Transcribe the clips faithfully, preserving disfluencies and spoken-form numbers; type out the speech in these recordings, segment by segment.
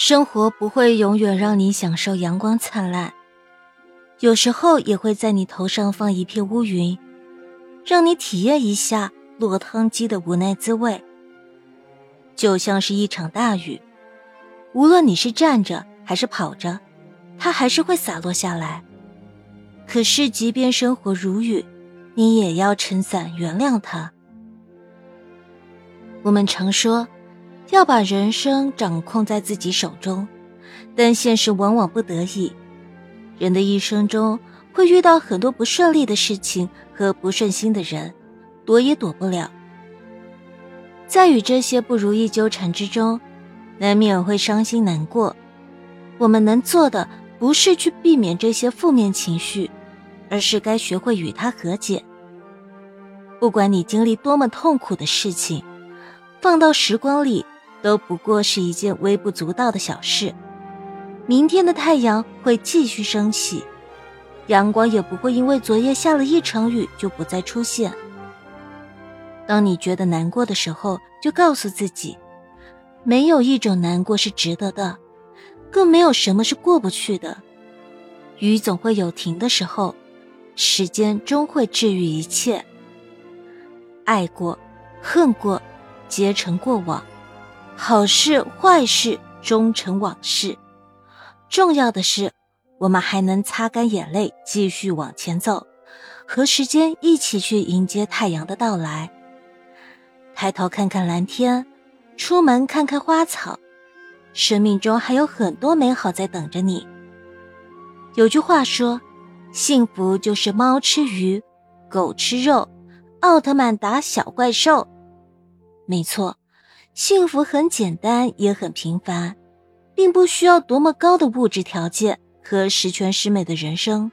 生活不会永远让你享受阳光灿烂，有时候也会在你头上放一片乌云，让你体验一下落汤鸡的无奈滋味。就像是一场大雨，无论你是站着还是跑着，它还是会洒落下来。可是即便生活如雨，你也要撑伞原谅它。我们常说要把人生掌控在自己手中，但现实往往不得已。人的一生中会遇到很多不顺利的事情和不顺心的人，躲也躲不了。在与这些不如意纠缠之中，难免会伤心难过。我们能做的不是去避免这些负面情绪，而是该学会与它和解。不管你经历多么痛苦的事情，放到时光里都不过是一件微不足道的小事。明天的太阳会继续升起，阳光也不会因为昨夜下了一场雨就不再出现。当你觉得难过的时候，就告诉自己，没有一种难过是值得的，更没有什么是过不去的。雨总会有停的时候，时间终会治愈一切。爱过，恨过，皆成过往，好事坏事终成往事。重要的是，我们还能擦干眼泪，继续往前走，和时间一起去迎接太阳的到来。抬头看看蓝天，出门看看花草，生命中还有很多美好在等着你。有句话说，幸福就是猫吃鱼，狗吃肉，奥特曼打小怪兽。没错，幸福很简单也很平凡，并不需要多么高的物质条件和十全十美的人生，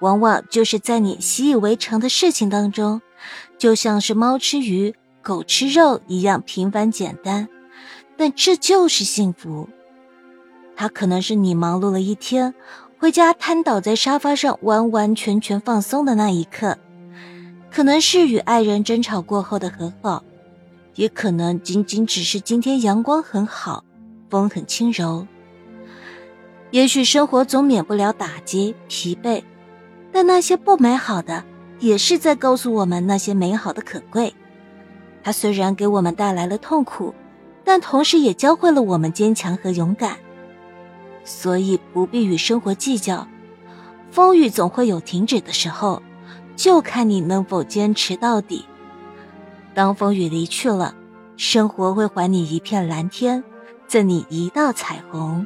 往往就是在你习以为常的事情当中，就像是猫吃鱼，狗吃肉一样平凡简单，但这就是幸福。它可能是你忙碌了一天，回家瘫倒在沙发上完完全全放松的那一刻，可能是与爱人争吵过后的和好，也可能仅仅只是今天阳光很好，风很轻柔。也许生活总免不了打击、疲惫，但那些不美好的，也是在告诉我们那些美好的可贵。它虽然给我们带来了痛苦，但同时也教会了我们坚强和勇敢。所以不必与生活计较，风雨总会有停止的时候，就看你能否坚持到底。当风雨离去了，生活会还你一片蓝天，赠你一道彩虹。